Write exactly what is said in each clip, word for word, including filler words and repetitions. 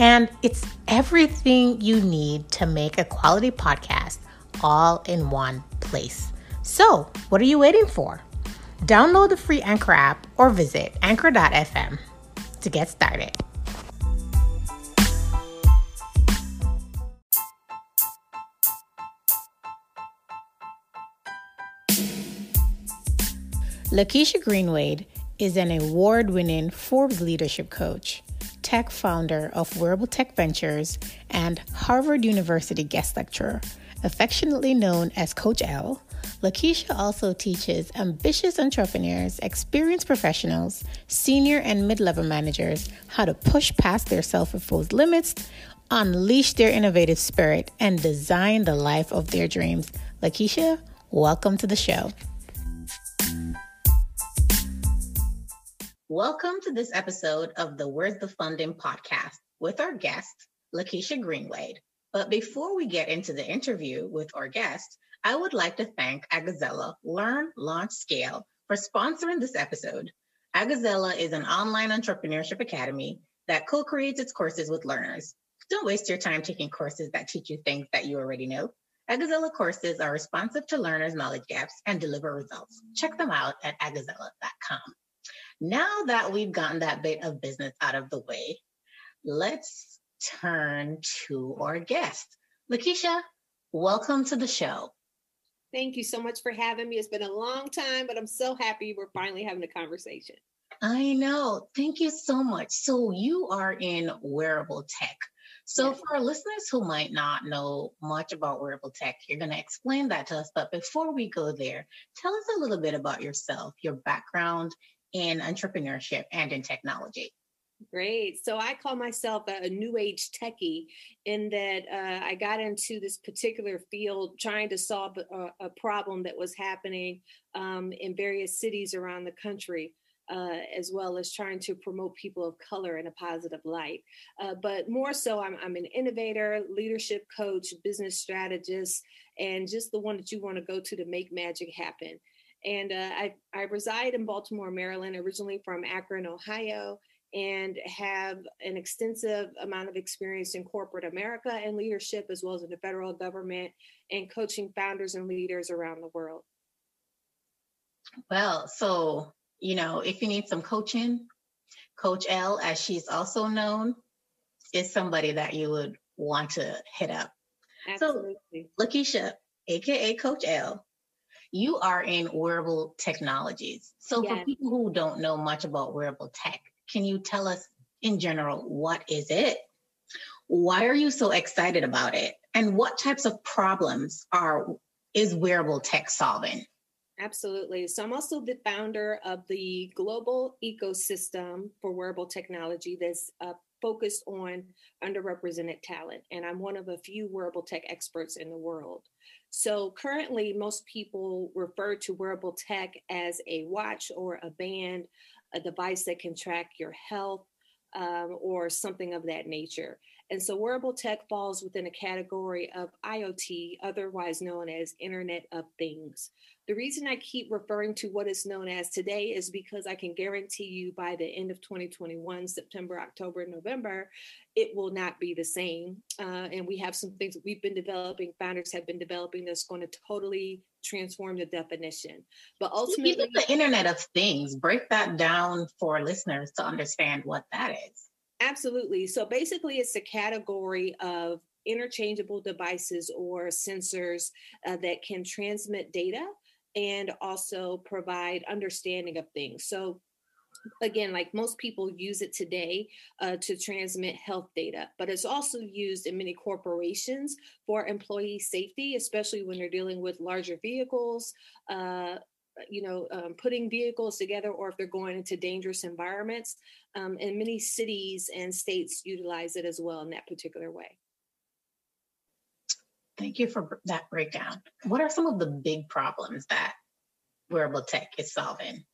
and it's everything you need to make a quality podcast all in one place. So, what are you waiting for? Download the free Anchor app or visit anchor dot f m to get started. LaKisha Greenwade is an award-winning Forbes leadership coach, tech founder of Wearable Tech Ventures, and Harvard University guest lecturer. Affectionately known as Coach L, LaKisha also teaches ambitious entrepreneurs, experienced professionals, senior and mid-level managers how to push past their self-imposed limits, unleash their innovative spirit, and design the life of their dreams. LaKisha, welcome to the show. Welcome to this episode of the Where's the Funding podcast with our guest, LaKisha Greenwade. But before we get into the interview with our guest, I would like to thank Agazelle Learn, Launch, Scale for sponsoring this episode. Agazelle is an online entrepreneurship academy that co-creates its courses with learners. Don't waste your time taking courses that teach you things that you already know. Agazelle courses are responsive to learners' knowledge gaps and deliver results. Check them out at agazelle dot com. Now that we've gotten that bit of business out of the way, let's turn to our guest. LaKisha, welcome to the show. Thank you so much for having me. It's been a long time, but I'm so happy we're finally having a conversation. I know. Thank you so much. So you are in wearable tech. So yes. For our listeners who might not know much about wearable tech, you're going to explain that to us. But before we go there, tell us a little bit about yourself, your background in entrepreneurship and in technology. Great. So I call myself a, a new age techie in that uh, I got into this particular field trying to solve a, a problem that was happening um, in various cities around the country, uh, as well as trying to promote people of color in a positive light. Uh, but more so, I'm, I'm an innovator, leadership coach, business strategist, and just the one that you want to go to to make magic happen. And uh, I, I reside in Baltimore, Maryland, originally from Akron, Ohio, and have an extensive amount of experience in corporate America and leadership, as well as in the federal government, and coaching founders and leaders around the world. Well, so, you know, if you need some coaching, Coach L, as she's also known, is somebody that you would want to hit up. Absolutely. So, LaKisha, A K A Coach L, you are in wearable technologies. So yes. For people who don't know much about wearable tech, can you tell us in general, what is it? Why are you so excited about it? And what types of problems are is wearable tech solving? Absolutely. So I'm also the founder of the global ecosystem for wearable technology that's uh, focused on underrepresented talent. And I'm one of a few wearable tech experts in the world. So currently, most people refer to wearable tech as a watch or a band, a device that can track your health um, or something of that nature. And so wearable tech falls within a category of I O T, otherwise known as Internet of Things. The reason I keep referring to what is known as today is because I can guarantee you by the end of twenty twenty-one, September, October, November, it will not be the same. Uh, and we have some things that we've been developing, founders have been developing, that's going to totally transform the definition. But ultimately, even the Internet of Things, break that down for listeners to understand what that is. Absolutely. So basically, it's a category of interchangeable devices or sensors uh, that can transmit data and also provide understanding of things. So again, like most people use it today uh, to transmit health data, but it's also used in many corporations for employee safety, especially when they're dealing with larger vehicles, uh, you know, um, putting vehicles together, or if they're going into dangerous environments. Um, and many cities and states utilize it as well in that particular way. Thank you for that breakdown. What are some of the big problems that wearable tech is solving?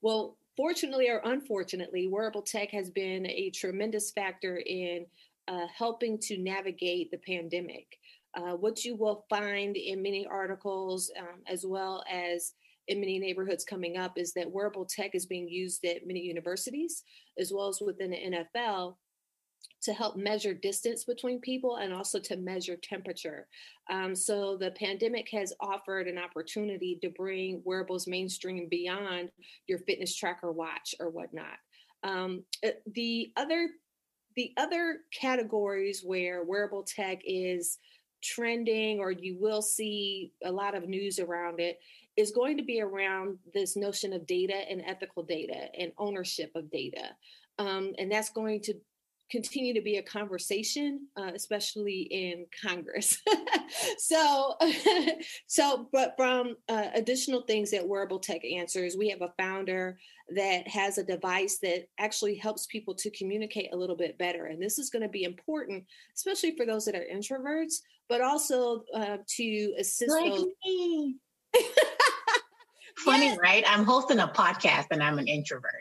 Well, fortunately or unfortunately, wearable tech has been a tremendous factor in uh, helping to navigate the pandemic. Uh, what you will find in many articles, um, as well as in many neighborhoods coming up, is that wearable tech is being used at many universities, as well as within the N F L, to help measure distance between people and also to measure temperature. Um, so the pandemic has offered an opportunity to bring wearables mainstream beyond your fitness tracker watch or whatnot. Um, the other, the other categories where wearable tech is trending, or you will see a lot of news around it, is going to be around this notion of data and ethical data and ownership of data. Um, and that's going to continue to be a conversation, uh, especially in Congress. so, so, but from uh, additional things that wearable tech answers, we have a founder that has a device that actually helps people to communicate a little bit better. And this is going to be important, especially for those that are introverts, but also uh, to assist like those- me. Funny, yes. Right? I'm hosting a podcast and I'm an introvert.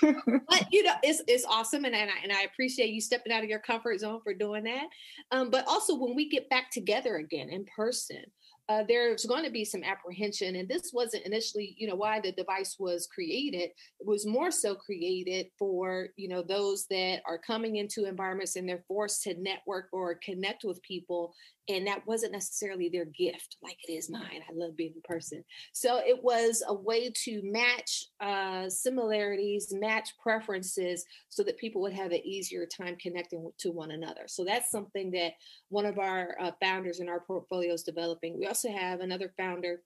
But, you know, it's it's awesome. And, and, I, and I appreciate you stepping out of your comfort zone for doing that. Um, but also when we get back together again in person, uh, there's going to be some apprehension. And this wasn't initially, you know, why the device was created. It was more so created for, you know, those that are coming into environments and they're forced to network or connect with people. And that wasn't necessarily their gift like it is mine. I love being in person. So it was a way to match uh, similarities, match preferences, so that people would have an easier time connecting to one another. So that's something that one of our uh, founders in our portfolio is developing. We also have another founder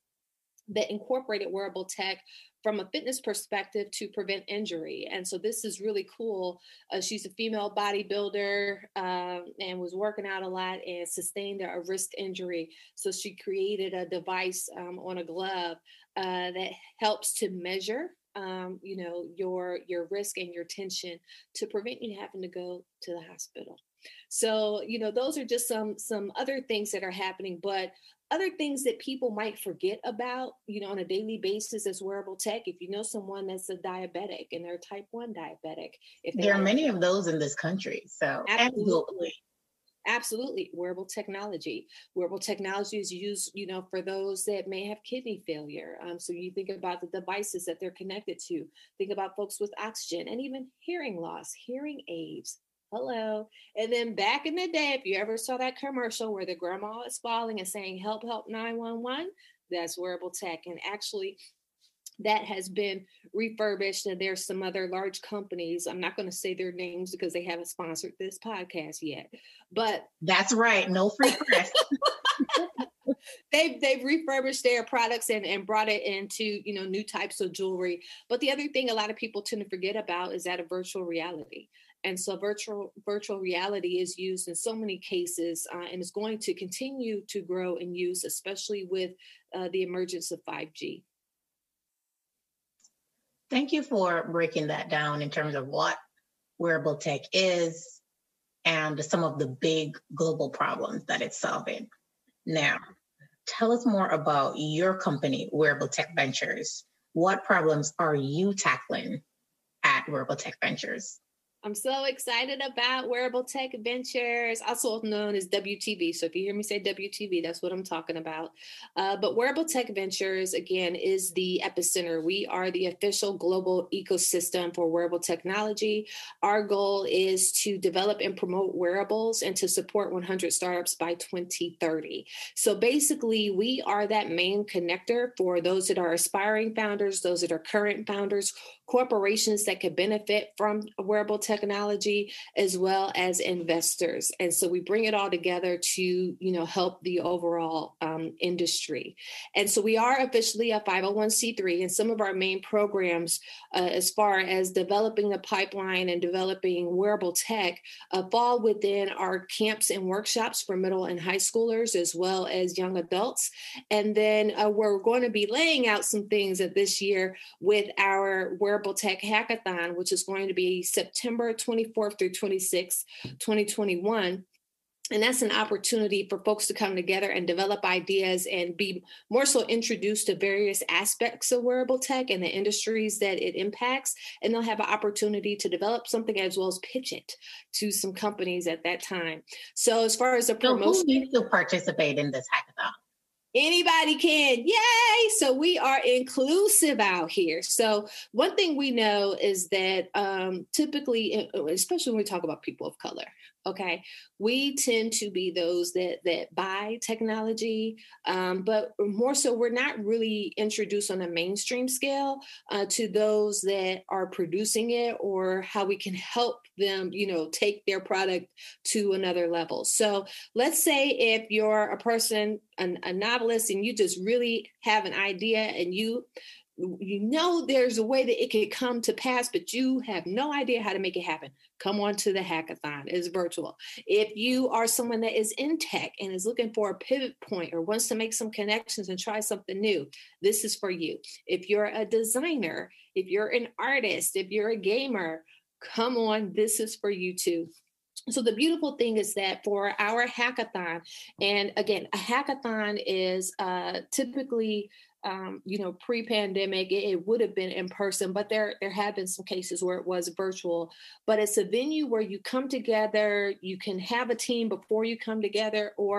that incorporated wearable tech from a fitness perspective to prevent injury. And so this is really cool. Uh, she's a female bodybuilder uh, and was working out a lot and sustained a wrist injury. So she created a device um, on a glove uh, that helps to measure, um, you know, your, your risk and your tension to prevent you having to go to the hospital. So, you know, those are just some, some other things that are happening, but other things that people might forget about, you know, on a daily basis as wearable tech. If you know someone that's a diabetic and they're type one diabetic, if there are many of those in this country. So absolutely. absolutely. Absolutely. Wearable technology. Wearable technology is used, you know, for those that may have kidney failure. Um, so you think about the devices that they're connected to. Think about folks with oxygen and even hearing loss, hearing aids. Hello. And then back in the day, if you ever saw that commercial where the grandma is falling and saying, help, help nine one one, that's wearable tech. And actually that has been refurbished. And there's some other large companies. I'm not going to say their names because they haven't sponsored this podcast yet, but that's right. No free press. They've, they've refurbished their products and, and brought it into, you know, new types of jewelry. But the other thing a lot of people tend to forget about is that of virtual reality. And so virtual virtual reality is used in so many cases uh, and is going to continue to grow in use, especially with uh, the emergence of five G. Thank you for breaking that down in terms of what wearable tech is and some of the big global problems that it's solving. Now, tell us more about your company, Wearable Tech Ventures. What problems are you tackling at Wearable Tech Ventures? I'm so excited about Wearable Tech Ventures, also known as W T V. So if you hear me say W T V, that's what I'm talking about. Uh, but Wearable Tech Ventures, again, is the epicenter. We are the official global ecosystem for wearable technology. Our goal is to develop and promote wearables and to support one hundred startups by twenty thirty. So basically, we are that main connector for those that are aspiring founders, those that are current founders, corporations that could benefit from wearable technology, technology, as well as investors. And so we bring it all together to, you know, help the overall um, industry. And so we are officially a five oh one c three, and some of our main programs, uh, as far as developing the pipeline and developing wearable tech, uh, fall within our camps and workshops for middle and high schoolers, as well as young adults. And then uh, we're going to be laying out some things at this year with our Wearable Tech Hackathon, which is going to be September twenty-fourth through twenty-sixth, twenty twenty-one. And that's an opportunity for folks to come together and develop ideas and be more so introduced to various aspects of wearable tech and the industries that it impacts. And they'll have an opportunity to develop something as well as pitch it to some companies at that time. So as far as the promotion. So who needs to participate in this hackathon? Anybody can. Yay! So we are inclusive out here. So one thing we know is that um, typically, especially when we talk about people of color, okay, we tend to be those that that buy technology, um, but more so we're not really introduced on a mainstream scale uh, to those that are producing it or how we can help them, you know, take their product to another level. So let's say if you're a person, an, a novelist, and you just really have an idea and you you know there's a way that it could come to pass, but you have no idea how to make it happen. Come on to the hackathon. It's virtual. If you are someone that is in tech and is looking for a pivot point or wants to make some connections and try something new, this is for you. If you're a designer, if you're an artist, if you're a gamer, come on, this is for you too. So the beautiful thing is that for our hackathon, and again, a hackathon is uh, typically Um, you know, pre-pandemic, it, it would have been in person, but there there have been some cases where it was virtual. But it's a venue where you come together, you can have a team before you come together, or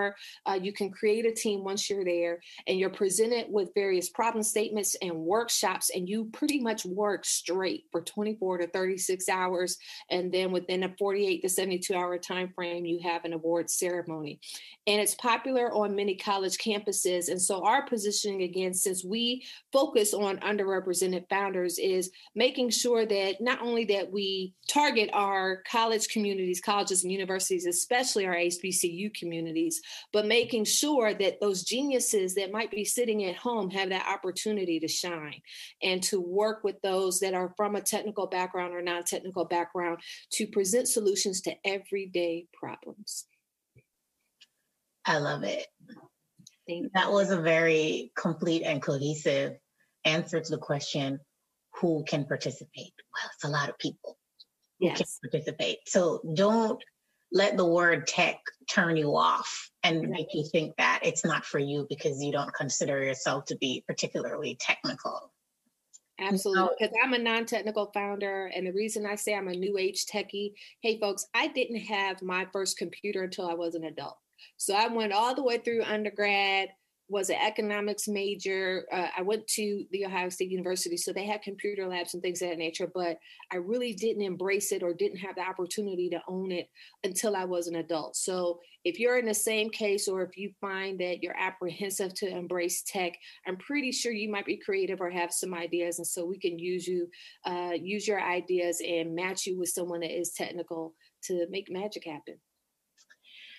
uh, you can create a team once you're there, and you're presented with various problem statements and workshops, and you pretty much work straight for twenty-four to thirty-six hours. And then within a forty-eight to seventy-two hour time frame, you have an award ceremony. And it's popular on many college campuses. And so our positioning, again, since we focus on underrepresented founders, is making sure that not only that we target our college communities, colleges and universities, especially our H B C U communities, but making sure that those geniuses that might be sitting at home have that opportunity to shine and to work with those that are from a technical background or non-technical background to present solutions to everyday problems. I love it. That was a very complete and cohesive answer to the question, who can participate? Well, it's a lot of people who yes. can participate. So don't let the word tech turn you off and make you think that it's not for you because you don't consider yourself to be particularly technical. Absolutely, because I'm a non-technical founder, and the reason I say I'm a new age techie, hey folks, I didn't have my first computer until I was an adult. So I went all the way through undergrad, was an economics major. Uh, I went to the Ohio State University, so they had computer labs and things of that nature, but I really didn't embrace it or didn't have the opportunity to own it until I was an adult. So if you're in the same case, or if you find that you're apprehensive to embrace tech, I'm pretty sure you might be creative or have some ideas. And so we can use you, uh, use your ideas and match you with someone that is technical to make magic happen.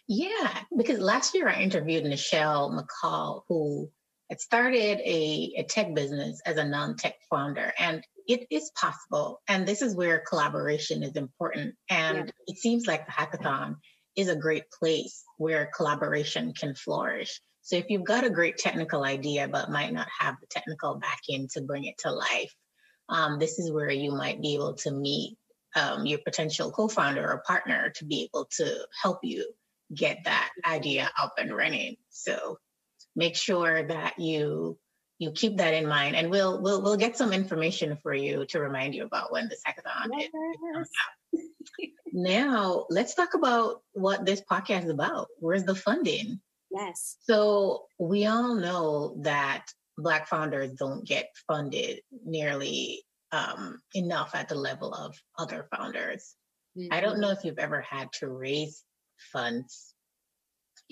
Yeah, because last year I interviewed Nichelle McCall, who had started a, a tech business as a non-tech founder, and it is possible. And this is where collaboration is important. And yeah. it seems like the hackathon is a great place where collaboration can flourish. So if you've got a great technical idea, but might not have the technical backend to bring it to life, um, this is where you might be able to meet um, your potential co-founder or partner to be able to help you get that idea up and running. So make sure that you you keep that in mind, and we'll we'll we'll get some information for you to remind you about when this hackathon yes. is. Now let's talk about what this podcast is about. Where's the funding? Yes. So we all know that Black founders don't get funded nearly um, enough at the level of other founders. Mm-hmm. I don't know if you've ever had to raise funds.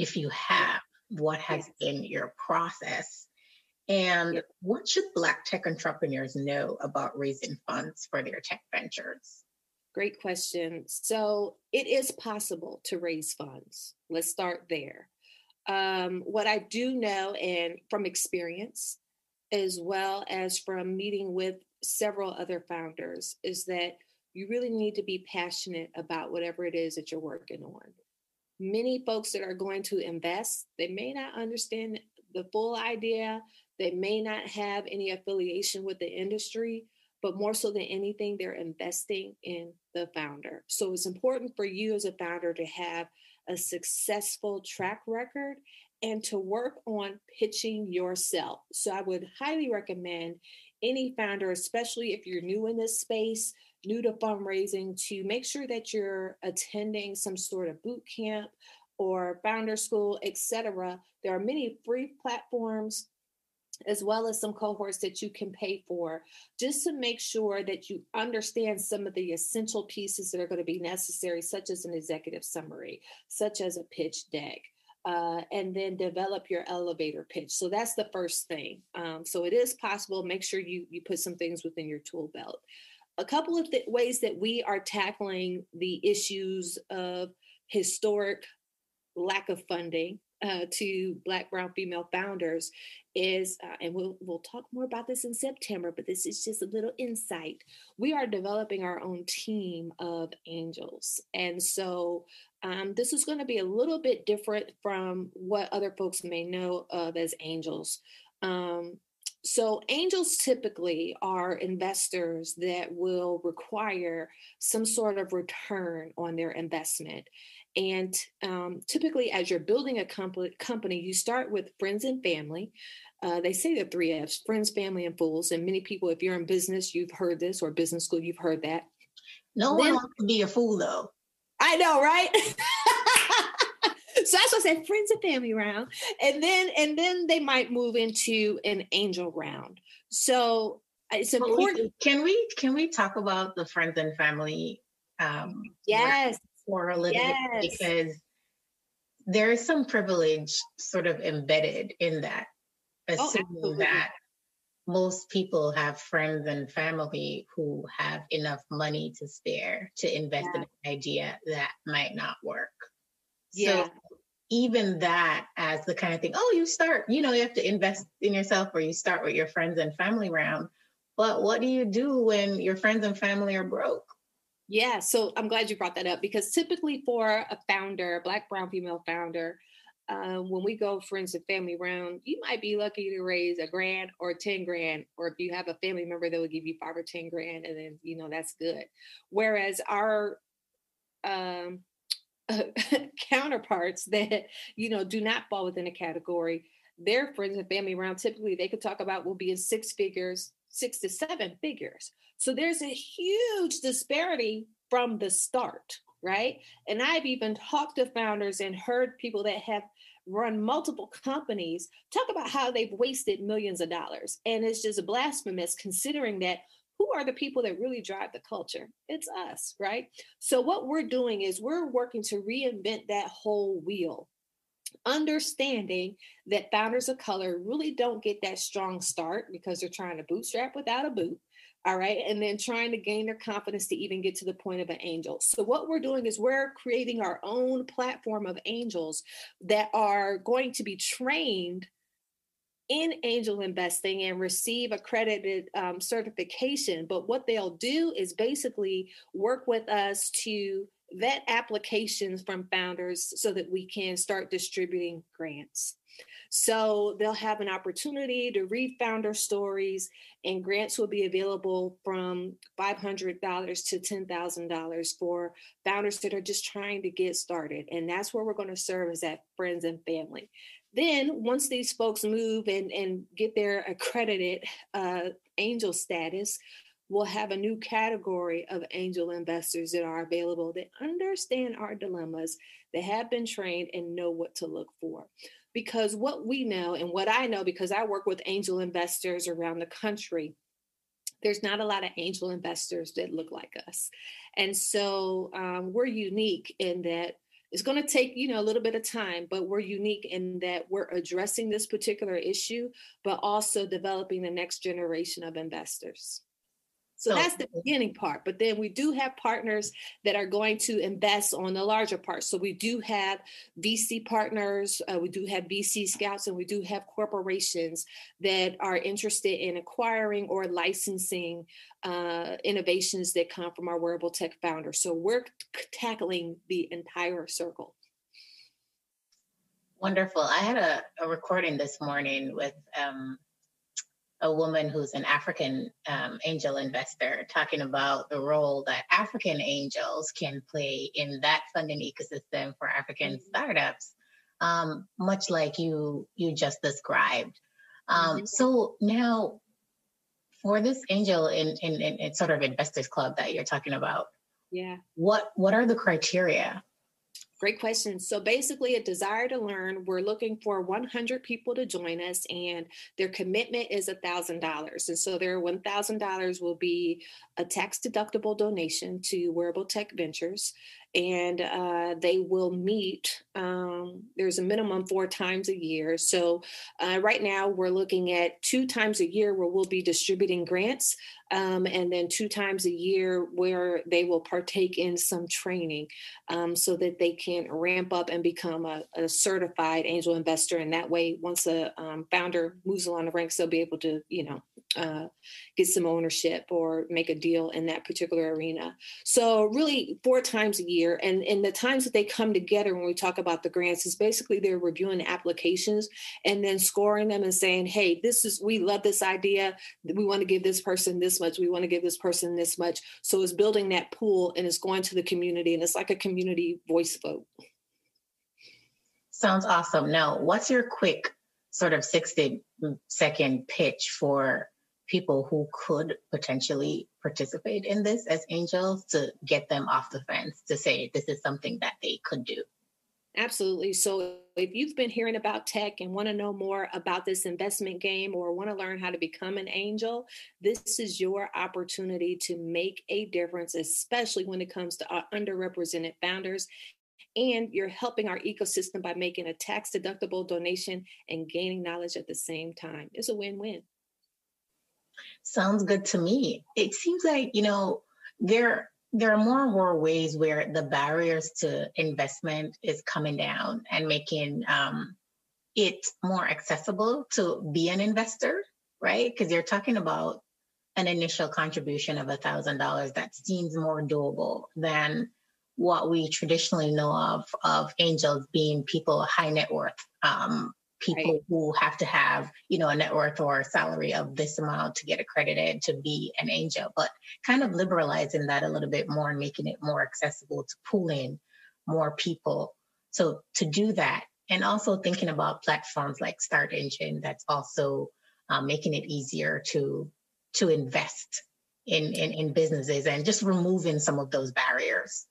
If you have, what has been your process? And yep. what should Black tech entrepreneurs know about raising funds for their tech ventures? Great question. So it is possible to raise funds. Let's start there. Um, what I do know, and from experience, as well as from meeting with several other founders, is that you really need to be passionate about whatever it is that you're working on. Many folks that are going to invest, they may not understand the full idea. They may not have any affiliation with the industry, but more so than anything, they're investing in the founder. So it's important for you as a founder to have a successful track record and to work on pitching yourself. So I would highly recommend any founder, especially if you're new in this space, new to fundraising, to make sure that you're attending some sort of boot camp or founder school, et cetera. There are many free platforms as well as some cohorts that you can pay for, just to make sure that you understand some of the essential pieces that are going to be necessary, such as an executive summary, such as a pitch deck, uh, and then develop your elevator pitch. So that's the first thing. Um, so it is possible. Make sure you, you put some things within your tool belt. A couple of th- ways that we are tackling the issues of historic lack of funding Uh, to Black, brown, female founders is, uh, and we'll we'll talk more about this in September, but this is just a little insight. We are developing our own team of angels. And so um, this is going to be a little bit different from what other folks may know of as angels. Um, so angels typically are investors that will require some sort of return on their investment. And um, typically, as you're building a comp- company, you start with friends and family. Uh, they say the three F's, friends, family, and fools. And many people, if you're in business, you've heard this, or business school, you've heard that. No then, one wants to be a fool, though. I know, right? So that's what I said, friends and family round. And then and then they might move into an angel round. So it's important. Can we, can we talk about the friends and family? Um, yes. Round? For a little yes. bit, because there is some privilege sort of embedded in that, assuming oh, that most people have friends and family who have enough money to spare to invest yeah. in an idea that might not work. Yeah. So even that as the kind of thing, oh, you start, you know, you have to invest in yourself, or you start with your friends and family round. But what do you do when your friends and family are broke? Yeah, so I'm glad you brought that up, because typically for a founder, a Black, brown, female founder, uh, when we go friends and family round, you might be lucky to raise a grand or ten grand, or if you have a family member that will give you five or ten grand, and then, you know, that's good. Whereas our um, counterparts that, you know, do not fall within a category, their friends and family round, typically they could talk about will be in six figures, six to seven figures. So there's a huge disparity from the start, right? And I've even talked to founders and heard people that have run multiple companies talk about how they've wasted millions of dollars. And it's just blasphemous, considering that who are the people that really drive the culture? It's us, right? So what we're doing is we're working to reinvent that whole wheel, understanding that founders of color really don't get that strong start because they're trying to bootstrap without a boot, all right, and then trying to gain their confidence to even get to the point of an angel. So what we're doing is we're creating our own platform of angels that are going to be trained in angel investing and receive accredited um, certification. But what they'll do is basically work with us to vet applications from founders so that we can start distributing grants. So they'll have an opportunity to read founder stories, and grants will be available from five hundred dollars to ten thousand dollars for founders that are just trying to get started. And that's where we're going to serve as that friends and family. Then once these folks move and, and get their accredited uh, angel status, we'll have a new category of angel investors that are available that understand our dilemmas, that have been trained and know what to look for. Because what we know, and what I know, because I work with angel investors around the country, there's not a lot of angel investors that look like us. And so um, we're unique in that it's going to take, you know, a little bit of time, but we're unique in that we're addressing this particular issue, but also developing the next generation of investors. So that's the beginning part. But then we do have partners that are going to invest on the larger part. So we do have V C partners, uh, we do have V C scouts, and we do have corporations that are interested in acquiring or licensing uh, innovations that come from our wearable tech founders. So we're c- tackling the entire circle. Wonderful. I had a, a recording this morning with um, a woman who's an African um, angel investor talking about the role that African angels can play in that funding ecosystem for African mm-hmm. startups, um, much like you you just described. Um, mm-hmm. So now for this angel in, in, in, in sort of investors club that you're talking about, yeah, what what are the criteria? Great question. So basically, a desire to learn. We're looking for one hundred people to join us, and their commitment is one thousand dollars. And so their one thousand dollars will be a tax-deductible donation to Wearable Tech Ventures, and uh, they will meet. Um, there's a minimum four times a year. So uh, right now, we're looking at two times a year where we'll be distributing grants, Um, and then two times a year where they will partake in some training um, so that they can ramp up and become a, a certified angel investor. And that way, once a um, founder moves along the ranks, they'll be able to, you know, uh, get some ownership or make a deal in that particular arena. So really four times a year. And, and the times that they come together when we talk about the grants is basically they're reviewing applications and then scoring them and saying, hey, this is, we love this idea. We want to give this person this much. We want to give this person this much. So it's building that pool and it's going to the community, and it's like a community voice vote. Sounds awesome. Now, what's your quick sort of sixty second pitch for people who could potentially participate in this as angels to get them off the fence to say this is something that they could do? Absolutely. So if you've been hearing about tech and want to know more about this investment game or want to learn how to become an angel, this is your opportunity to make a difference, especially when it comes to our underrepresented founders. And you're helping our ecosystem by making a tax-deductible donation and gaining knowledge at the same time. It's a win-win. Sounds good to me. It seems like, you know, there There are more and more ways where the barriers to investment is coming down and making um, it more accessible to be an investor, right? Because you're talking about an initial contribution of one thousand dollars that seems more doable than what we traditionally know of, of angels being people, high net worth, um, people right. who have to have, you know, a net worth or a salary of this amount to get accredited to be an angel, but kind of liberalizing that a little bit more and making it more accessible to pull in more people. So to do that, and also thinking about platforms like Start Engine, that's also um, making it easier to, to invest in, in, in businesses and just removing some of those barriers.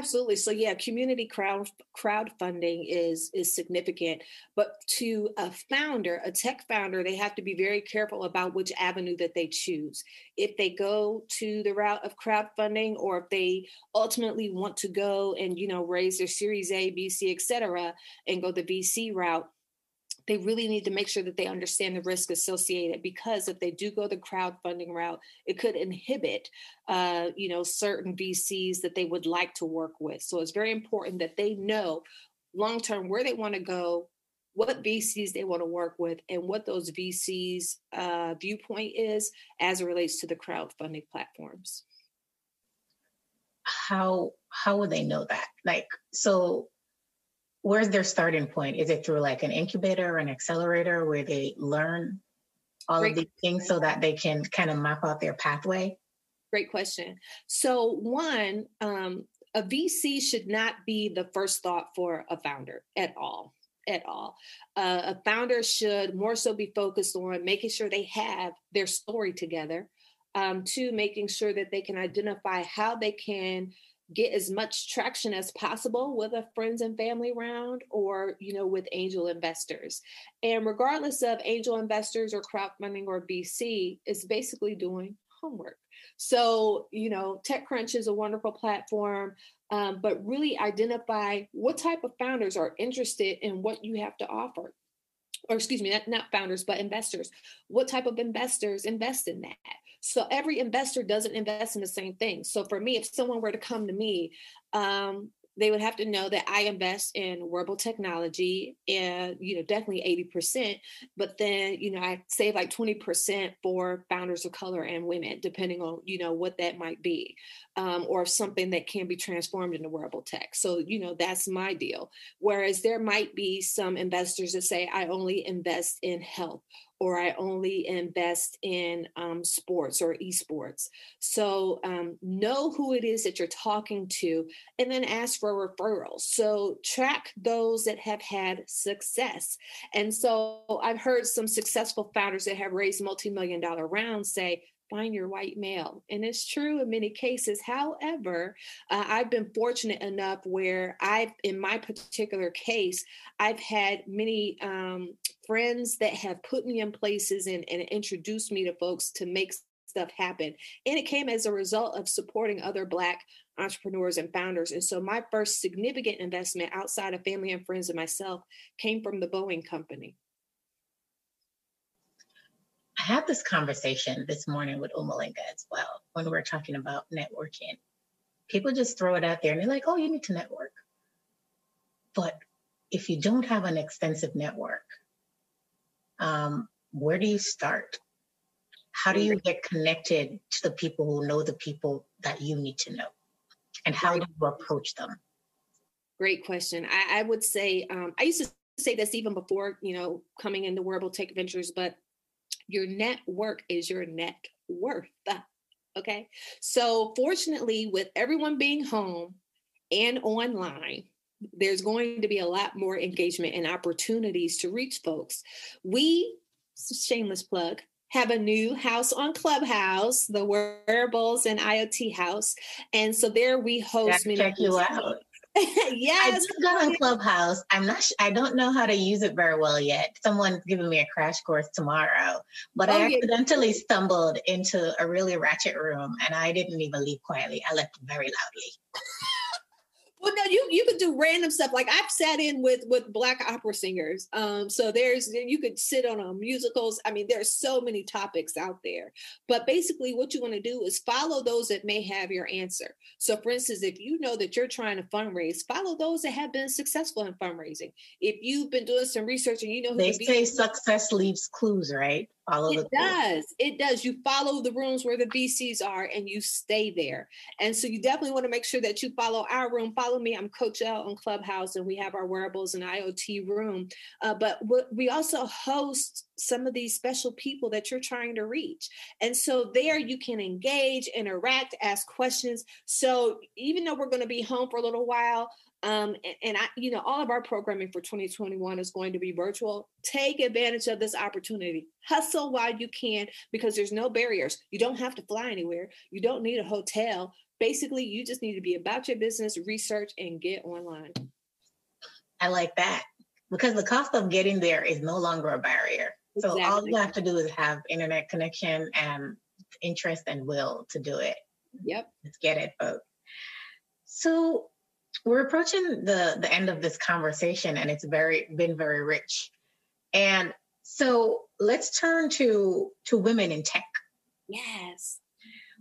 Absolutely. So yeah, community crowd crowdfunding is is significant. But to a founder, a tech founder, they have to be very careful about which avenue that they choose. If they go to the route of crowdfunding, or if they ultimately want to go and, you know, raise their Series A, B, C, et cetera, and go the V C route, they really need to make sure that they understand the risk associated, because if they do go the crowdfunding route, it could inhibit, uh, you know, certain V Cs that they would like to work with. So it's very important that they know long-term where they want to go, what V Cs they want to work with, and what those V Cs' uh, viewpoint is as it relates to the crowdfunding platforms. How, how would they know that? Like, so... Where's their starting point? Is it through like an incubator or an accelerator where they learn all Great. Of these things so that they can kind of map out their pathway? Great question. So one, um, a V C should not be the first thought for a founder at all, at all. Uh, a founder should more so be focused on making sure they have their story together, um, two, making sure that they can identify how they can get as much traction as possible with a friends and family round, or, you know, with angel investors. And regardless of angel investors or crowdfunding or V C, it's basically doing homework. So, you know, TechCrunch is a wonderful platform, um, but really identify what type of founders are interested in what you have to offer. Or excuse me, not, not founders, but investors. What type of investors invest in that? So every investor doesn't invest in the same thing. So for me, if someone were to come to me, um, they would have to know that I invest in wearable technology and, you know, definitely eighty percent, but then, you know, I save like twenty percent for founders of color and women, depending on, you know, what that might be, um, or something that can be transformed into wearable tech. So, you know, that's my deal. Whereas there might be some investors that say, I only invest in health, or I only invest in um, sports or esports. So um, know who it is that you're talking to, and then ask for referrals. So track those that have had success. And so I've heard some successful founders that have raised multi-million dollar rounds say, find your white male. And it's true in many cases. However, uh, I've been fortunate enough where I've, in my particular case, I've had many um, friends that have put me in places and, and introduced me to folks to make stuff happen. And it came as a result of supporting other Black entrepreneurs and founders. And so my first significant investment outside of family and friends and myself came from the Boeing company. I had this conversation this morning with Umalinga as well, when we were talking about networking. People just throw it out there and they're like, oh, you need to network. But if you don't have an extensive network, um, where do you start? How do you get connected to the people who know the people that you need to know? And how do you approach them? Great question. I, I would say, um, I used to say this even before, you know, coming into Wearable Tech Ventures, but your network is your net worth. Okay. So fortunately, with everyone being home and online, there's going to be a lot more engagement and opportunities to reach folks. We, shameless plug, have a new house on Clubhouse, the Wearables and IoT House. And so there we host many. Check you out. Yes. I just got on Clubhouse. I'm not, sh- I don't know how to use it very well yet. Someone's giving me a crash course tomorrow, but oh, I yeah. accidentally stumbled into a really ratchet room and I didn't even leave quietly. I left very loudly. Well, no, you, you could do random stuff. Like I've sat in with, with Black opera singers. Um, so there's, you could sit on um, musicals. I mean, there's so many topics out there, but basically what you want to do is follow those that may have your answer. So for instance, if you know that you're trying to fundraise, follow those that have been successful in fundraising. If you've been doing some research and you know, who they say be- success leaves clues, right? Follow it does. It does. You follow the rooms where the V Cs are and you stay there. And so you definitely want to make sure that you follow our room. Follow me. I'm Coach L on Clubhouse and we have our wearables and IoT room. Uh, but w- we also host some of these special people that you're trying to reach. And so there you can engage, interact, ask questions. So even though we're going to be home for a little while, Um, and, and I, you know, all of our programming for twenty twenty-one is going to be virtual. Take advantage of this opportunity. Hustle while you can, because there's no barriers. You don't have to fly anywhere. You don't need a hotel. Basically, you just need to be about your business, research, and get online. I like that, because the cost of getting there is no longer a barrier. Exactly. So all you have to do is have internet connection and interest and will to do it. Yep. Let's get it, folks. So we're approaching the, the end of this conversation, and it's very been very rich. And so let's turn to, to women in tech. Yes.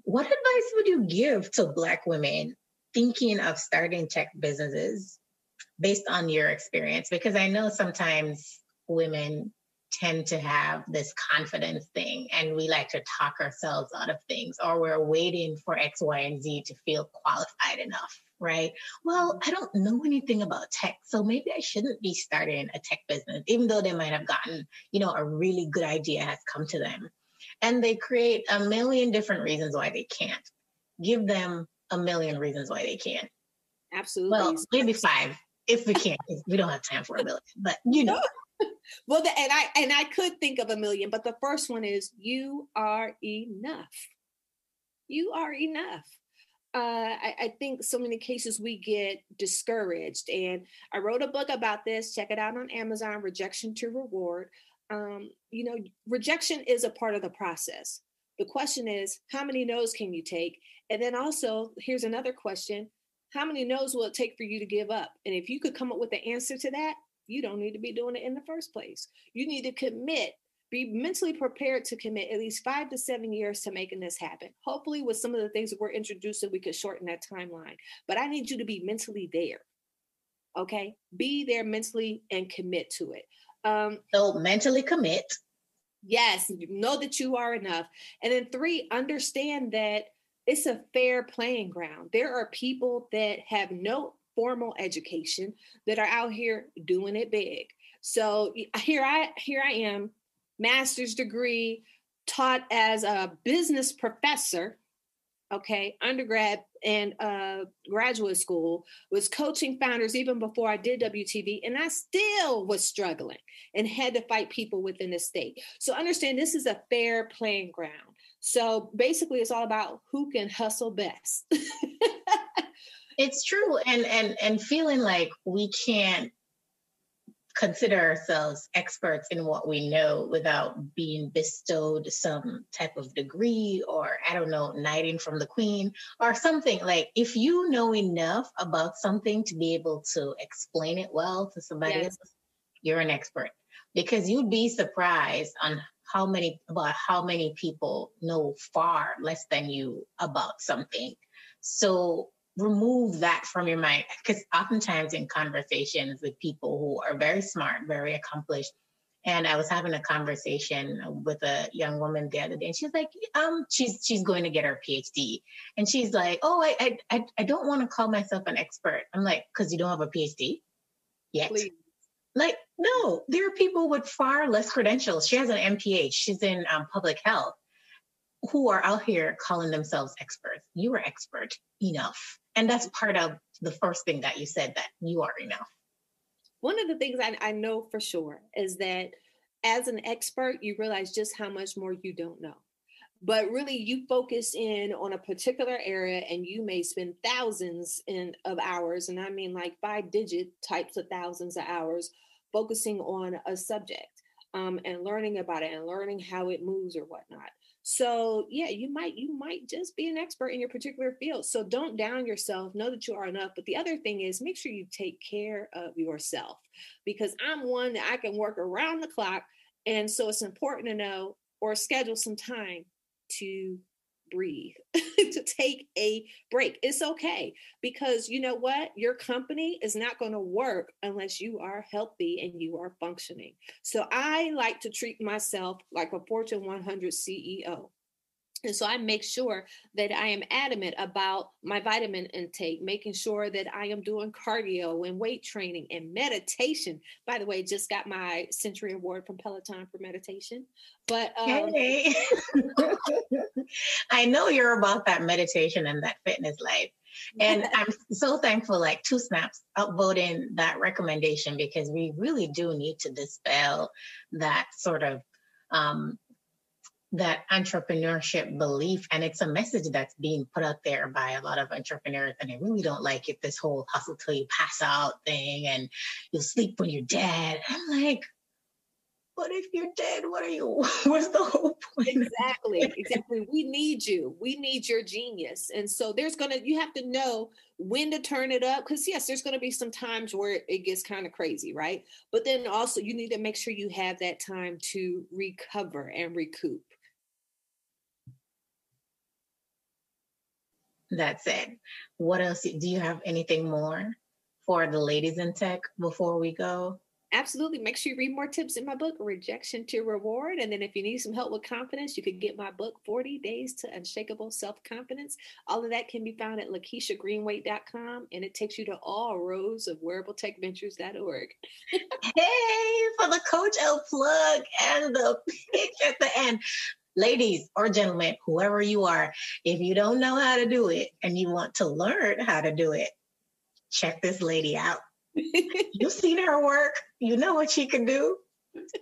What advice would you give to Black women thinking of starting tech businesses based on your experience? Because I know sometimes women tend to have this confidence thing, and we like to talk ourselves out of things, or we're waiting for X, Y, and Z to feel qualified enough. Right. Well, I don't know anything about tech, so maybe I shouldn't be starting a tech business, even though they might have gotten, you know, a really good idea has come to them. And they create a million different reasons why they can't. Give them a million reasons why they can't. Absolutely. Well, maybe five if we can't. We don't have time for a million, but you know. Well, the, and I and I could think of a million, but the first one is you are enough. You are enough. Uh, I, I think so many cases we get discouraged, and I wrote a book about this. Check it out on Amazon, Rejection to Reward. Um, you know, rejection is a part of the process. The question is, how many no's can you take? And then also, here's another question. How many no's will it take for you to give up? And if you could come up with the answer to that, you don't need to be doing it in the first place. You need to commit. be mentally prepared to commit at least five to seven years to making this happen. Hopefully with some of the things that we're introducing, we could shorten that timeline, but I need you to be mentally there. Okay. Be there mentally and commit to it. Um, so mentally commit. Yes. Know that you are enough. And then three, understand that it's a fair playing ground. There are people that have no formal education that are out here doing it big. So here I, here I am, master's degree, taught as a business professor, okay, undergrad and uh, graduate school, was coaching founders even before I did W T V, and I still was struggling and had to fight people within the state. So understand this is a fair playing ground. So basically it's all about who can hustle best. It's true. And, and, and feeling like we can't consider ourselves experts in what we know without being bestowed some type of degree or, I don't know, knighting from the queen or something. Like, if you know enough about something to be able to explain it well to somebody yes. else, you're an expert, because you'd be surprised on how many, about how many people know far less than you about something. So remove that from your mind, because oftentimes in conversations with people who are very smart, very accomplished. And I was having a conversation with a young woman the other day, and she's like, um, she's, she's going to get her P H D. And she's like, oh, I, I, I don't want to call myself an expert. I'm like, cause you don't have a P H D yet. Please. Like, no, there are people with far less credentials. She has an M P H. She's in um, public health, who are out here calling themselves experts. You are expert enough. And that's part of the first thing that you said, that you are enough. One of the things I, I know for sure is that as an expert, you realize just how much more you don't know. But really, you focus in on a particular area, and you may spend thousands in, of hours, and I mean like five-digit types of thousands of hours, focusing on a subject um, and learning about it and learning how it moves or whatnot. So yeah, you might you might just be an expert in your particular field. So don't down yourself. Know that you are enough. But the other thing is, make sure you take care of yourself, because I'm one that I can work around the clock. And so it's important to know or schedule some time to breathe, to take a break. It's okay, because you know what? Your company is not going to work unless you are healthy and you are functioning. So I like to treat myself like a Fortune one hundred C E O. And so I make sure that I am adamant about my vitamin intake, making sure that I am doing cardio and weight training and meditation. By the way, just got my Century Award from Peloton for meditation. But um, hey. I know you're about that meditation and that fitness life. And I'm so thankful, like Two Snaps upvoting that recommendation, because we really do need to dispel that sort of um that entrepreneurship belief. And it's a message that's being put out there by a lot of entrepreneurs. And I really don't like it, this whole hustle till you pass out thing, and you'll sleep when you're dead. I'm like, what if you're dead? What are you? What's the whole point? Exactly. Exactly. We need you. We need your genius. And so there's going to, you have to know when to turn it up. Cause yes, there's going to be some times where it gets kind of crazy. Right. But then also you need to make sure you have that time to recover and recoup. That's it. What else? Do you have anything more for the ladies in tech before we go? Absolutely. Make sure you read more tips in my book, Rejection to Reward. And then if you need some help with confidence, you can get my book, forty Days to Unshakable Self-Confidence. All of that can be found at LaKisha Greenwade dot com. And it takes you to all rows of wearable tech ventures dot org. Hey, for the Coach L plug and the pitch at the end. Ladies or gentlemen, whoever you are, if you don't know how to do it and you want to learn how to do it, check this lady out. You've seen her work. You know what she can do.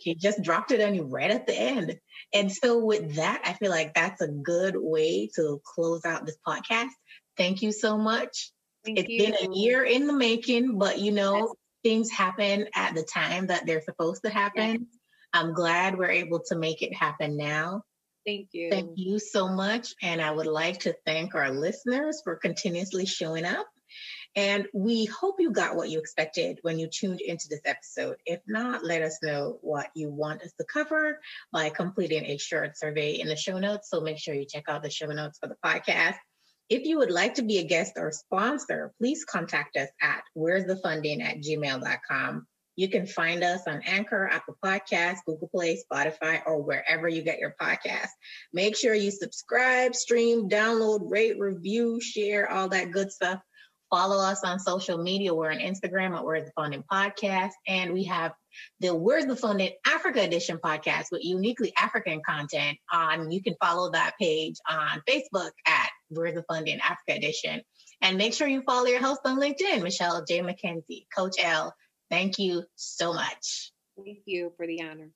She just dropped it on you right at the end. And so with that, I feel like that's a good way to close out this podcast. Thank you so much. Thank it's you. Been a year in the making, but you know, yes. things happen at the time that they're supposed to happen. Yes. I'm glad we're able to make it happen now. Thank you. Thank you so much. And I would like to thank our listeners for continuously showing up. And we hope you got what you expected when you tuned into this episode. If not, let us know what you want us to cover by completing a short survey in the show notes. So make sure you check out the show notes for the podcast. If you would like to be a guest or sponsor, please contact us at where's the funding at gmail dot com. You can find us on Anchor, Apple Podcasts, Google Play, Spotify, or wherever you get your podcasts. Make sure you subscribe, stream, download, rate, review, share, all that good stuff. Follow us on social media. We're on Instagram at Where's the Funding Podcast. And we have the Where's the Funding Africa Edition podcast with uniquely African content. Um, you can follow that page on Facebook at Where's the Funding Africa Edition. And make sure you follow your host on LinkedIn, Michelle J. McKenzie, Coach L. Thank you so much. Thank you for the honor.